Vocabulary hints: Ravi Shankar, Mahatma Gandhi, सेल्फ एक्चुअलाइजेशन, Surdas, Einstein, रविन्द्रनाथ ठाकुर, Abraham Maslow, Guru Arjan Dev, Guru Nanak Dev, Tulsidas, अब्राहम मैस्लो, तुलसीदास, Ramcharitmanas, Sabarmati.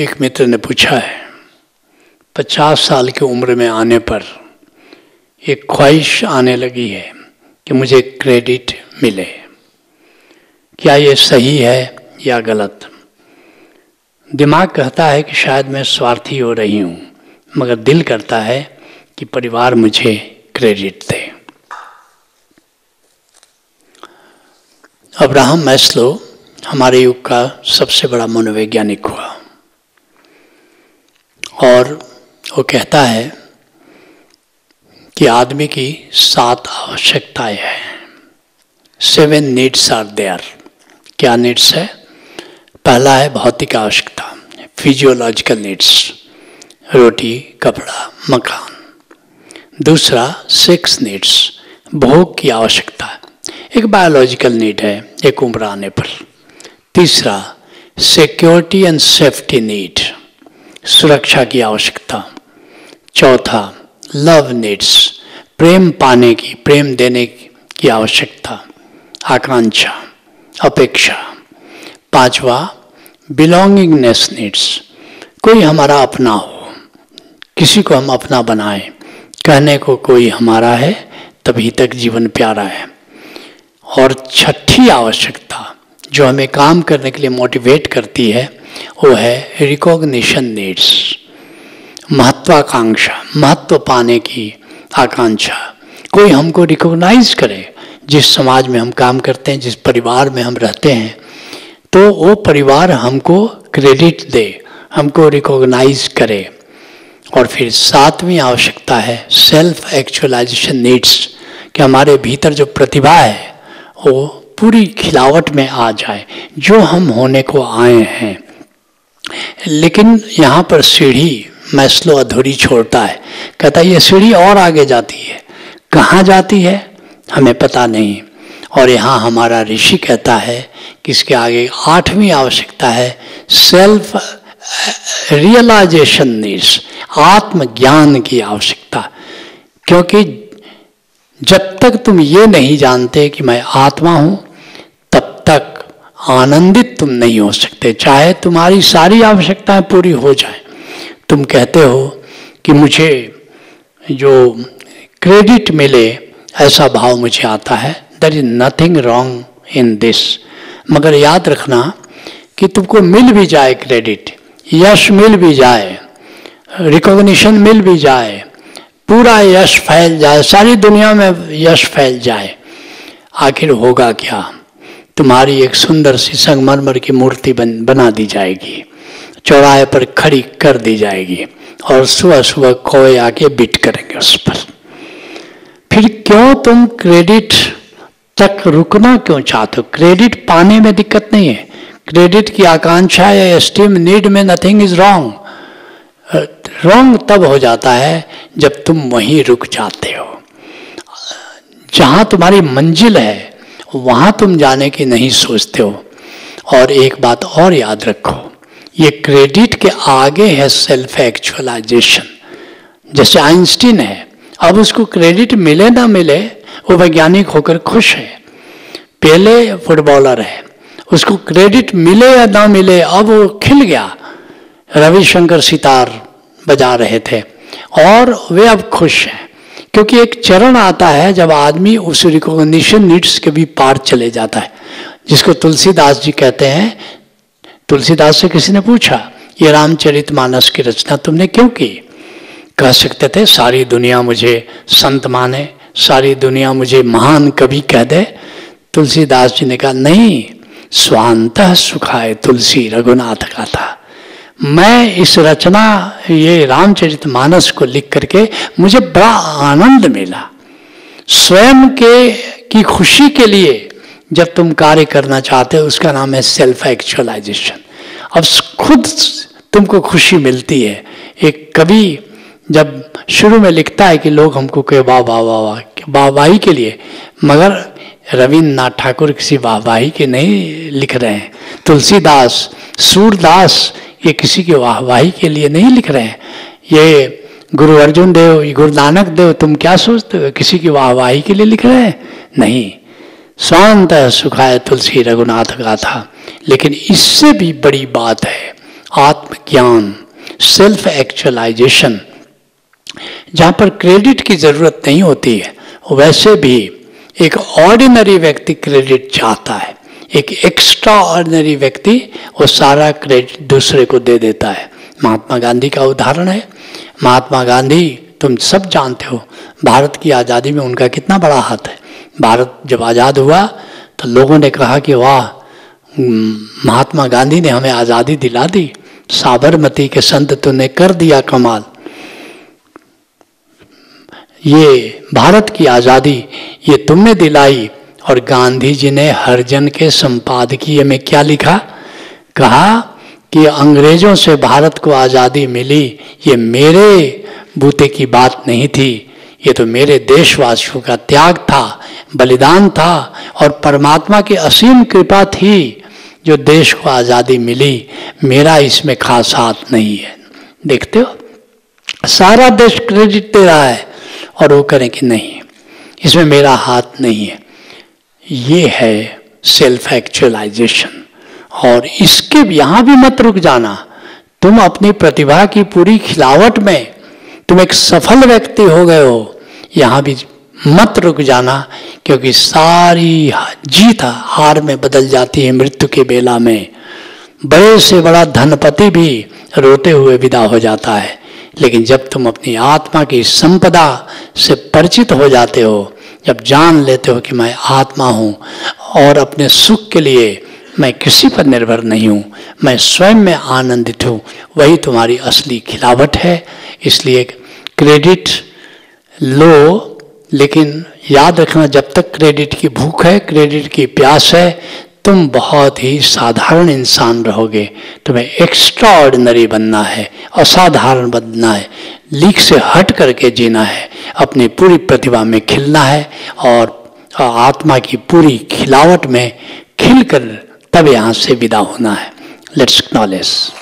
एक मित्र ने पूछा है 50 साल की उम्र में आने पर एक ख्वाहिश आने लगी है कि मुझे क्रेडिट मिले, क्या ये सही है या गलत? दिमाग कहता है कि शायद मैं स्वार्थी हो रही हूँ, मगर दिल करता है कि परिवार मुझे क्रेडिट दे। अब्राहम मैस्लो हमारे युग का सबसे बड़ा मनोवैज्ञानिक हुआ और वो कहता है कि आदमी की 7 आवश्यकताएं हैं। 7 नीड्स आर देयर। क्या नीड्स है? पहला है भौतिक आवश्यकता, फिजियोलॉजिकल नीड्स, रोटी, कपड़ा, मकान। दूसरा सेक्स नीड्स, भोग की आवश्यकता, एक बायोलॉजिकल नीड है एक उम्र आने पर। तीसरा सिक्योरिटी एंड सेफ्टी नीड, सुरक्षा की आवश्यकता। चौथा लव नीड्स, प्रेम पाने की, प्रेम देने की आवश्यकता, आकांक्षा, अपेक्षा। पांचवा बिलोंगिंगनेस नीड्स, कोई हमारा अपना हो, किसी को हम अपना बनाएं, कहने को कोई हमारा है तभी तक जीवन प्यारा है। और छठी आवश्यकता जो हमें काम करने के लिए मोटिवेट करती है वो है रिकॉग्निशन नीड्स, महत्वाकांक्षा, महत्व पाने की आकांक्षा, कोई हमको रिकॉग्नाइज करे। जिस समाज में हम काम करते हैं, जिस परिवार में हम रहते हैं, तो वो परिवार हमको क्रेडिट दे, हमको रिकॉग्नाइज करे। और फिर 7वीं आवश्यकता है सेल्फ एक्चुअलाइजेशन नीड्स, कि हमारे भीतर जो प्रतिभा है वो पूरी खिलावट में आ जाए, जो हम होने को आए हैं। लेकिन यहाँ पर सीढ़ी मैस्लो अधूरी छोड़ता है, कहता है ये सीढ़ी और आगे जाती है, कहाँ जाती है हमें पता नहीं। और यहाँ हमारा ऋषि कहता है कि इसके आगे 8वीं आवश्यकता है सेल्फ रियलाइजेशन नीड्स, आत्मज्ञान की आवश्यकता। क्योंकि जब तक तुम ये नहीं जानते कि मैं आत्मा हूँ, तब तक आनंदित तुम नहीं हो सकते, चाहे तुम्हारी सारी आवश्यकताएं पूरी हो जाएं। तुम कहते हो कि मुझे जो क्रेडिट मिले, ऐसा भाव मुझे आता है। There is nothing wrong in this, मगर याद रखना कि तुमको मिल भी जाए क्रेडिट, यश मिल भी जाए, रिकॉग्निशन मिल भी जाए, पूरा यश फैल जाए, सारी दुनिया में यश फैल जाए, आखिर होगा क्या? तुम्हारी एक सुंदर सी संगमरमर की मूर्ति बना दी जाएगी, चौराहे पर खड़ी कर दी जाएगी, और सुबह सुबह कोए आके बीट करेंगे उस पर। फिर क्यों तुम क्रेडिट तक रुकना क्यों चाहते हो? क्रेडिट पाने में दिक्कत नहीं है, क्रेडिट की आकांक्षा या एस्टीम नीड में नथिंग इज रॉन्ग। रॉन्ग तब हो जाता है जब तुम वहीं रुक जाते हो, जहाँ तुम्हारी मंजिल है वहाँ तुम जाने की नहीं सोचते हो। और एक बात और याद रखो, ये क्रेडिट के आगे है सेल्फ एक्चुअलाइजेशन। जैसे आइंस्टीन है, अब उसको क्रेडिट मिले ना मिले वो वैज्ञानिक होकर खुश है, पहले फुटबॉलर है, उसको क्रेडिट मिले या ना मिले अब वो खिल गया। रविशंकर सितार बजा रहे थे और वे अब खुश हैं, क्योंकि एक चरण आता है जब आदमी उस रिकॉग्निशन नीड्स के भी पार चले जाता है, जिसको तुलसीदास जी कहते हैं। तुलसीदास से किसी ने पूछा, ये रामचरितमानस की रचना तुमने क्यों की? कह सकते थे सारी दुनिया मुझे संत माने, सारी दुनिया मुझे महान कवि कह दे। तुलसीदास जी ने कहा नहीं, स्वांतः सुखाय तुलसी रघुनाथ गाथा, मैं इस रचना ये रामचरितमानस को लिख करके मुझे बड़ा आनंद मिला। स्वयं के की खुशी के लिए जब तुम कार्य करना चाहते हो, उसका नाम है सेल्फ एक्चुअलाइजेशन। अब खुद तुमको खुशी मिलती है। एक कवि जब शुरू में लिखता है कि लोग हमको कहे वाह वाह वाह वाह, वाहवाही के लिए, मगर रविन्द्रनाथ ठाकुर किसी वाहवाही के नहीं लिख रहे हैं, तुलसीदास, सूरदास ये किसी के वाहवाही के लिए नहीं लिख रहे हैं, ये गुरु अर्जुन देव, गुरु नानक देव, तुम क्या सोचते हो किसी की वाहवाही के लिए लिख रहे हैं? नहीं, स्वांत सुखाय तुलसी रघुनाथ गाथा। लेकिन इससे भी बड़ी बात है आत्मज्ञान, सेल्फ एक्चुअलाइजेशन, जहाँ पर क्रेडिट की ज़रूरत नहीं होती है। वैसे भी एक ऑर्डिनरी व्यक्ति क्रेडिट चाहता है, एक एक्स्ट्रा ऑर्डिनरी व्यक्ति वो सारा क्रेडिट दूसरे को दे देता है। महात्मा गांधी का उदाहरण है। महात्मा गांधी तुम सब जानते हो, भारत की आज़ादी में उनका कितना बड़ा हाथ है। भारत जब आज़ाद हुआ तो लोगों ने कहा कि वाह, महात्मा गांधी ने हमें आज़ादी दिला दी, साबरमती के संत तूने कर दिया कमाल। ये भारत की आज़ादी ये तुमने दिलाई। और गांधी जी ने हरिजन के संपादकीय में क्या लिखा, कहा कि अंग्रेजों से भारत को आज़ादी मिली, ये मेरे बूते की बात नहीं थी, ये तो मेरे देशवासियों का त्याग था, बलिदान था, और परमात्मा की असीम कृपा थी जो देश को आज़ादी मिली, मेरा इसमें खास हाथ नहीं है। देखते हो, सारा देश क्रेडिट दे रहा है और वो करें कि नहीं, इसमें मेरा हाथ नहीं है। ये है सेल्फ एक्चुअलाइजेशन। और इसके यहाँ भी मत रुक जाना। तुम अपनी प्रतिभा की पूरी खिलावट में तुम एक सफल व्यक्ति हो गए हो, यहाँ भी मत रुक जाना, क्योंकि सारी जीत हार में बदल जाती है मृत्यु के बेला में। बड़े से बड़ा धनपति भी रोते हुए विदा हो जाता है, लेकिन जब तुम अपनी आत्मा की संपदा से परिचित हो जाते हो, जब जान लेते हो कि मैं आत्मा हूँ और अपने सुख के लिए मैं किसी पर निर्भर नहीं हूँ, मैं स्वयं में आनंदित हूँ, वही तुम्हारी असली खिलावट है। इसलिए क्रेडिट लो, लेकिन याद रखना, जब तक क्रेडिट की भूख है, क्रेडिट की प्यास है, तुम बहुत ही साधारण इंसान रहोगे। तुम्हें एक्स्ट्रा ऑर्डिनरी बनना है, असाधारण बनना है, लीक से हट करके जीना है, अपनी पूरी प्रतिभा में खिलना है और आत्मा की पूरी खिलावट में खिलकर तब यहाँ से विदा होना है। Let's acknowledge.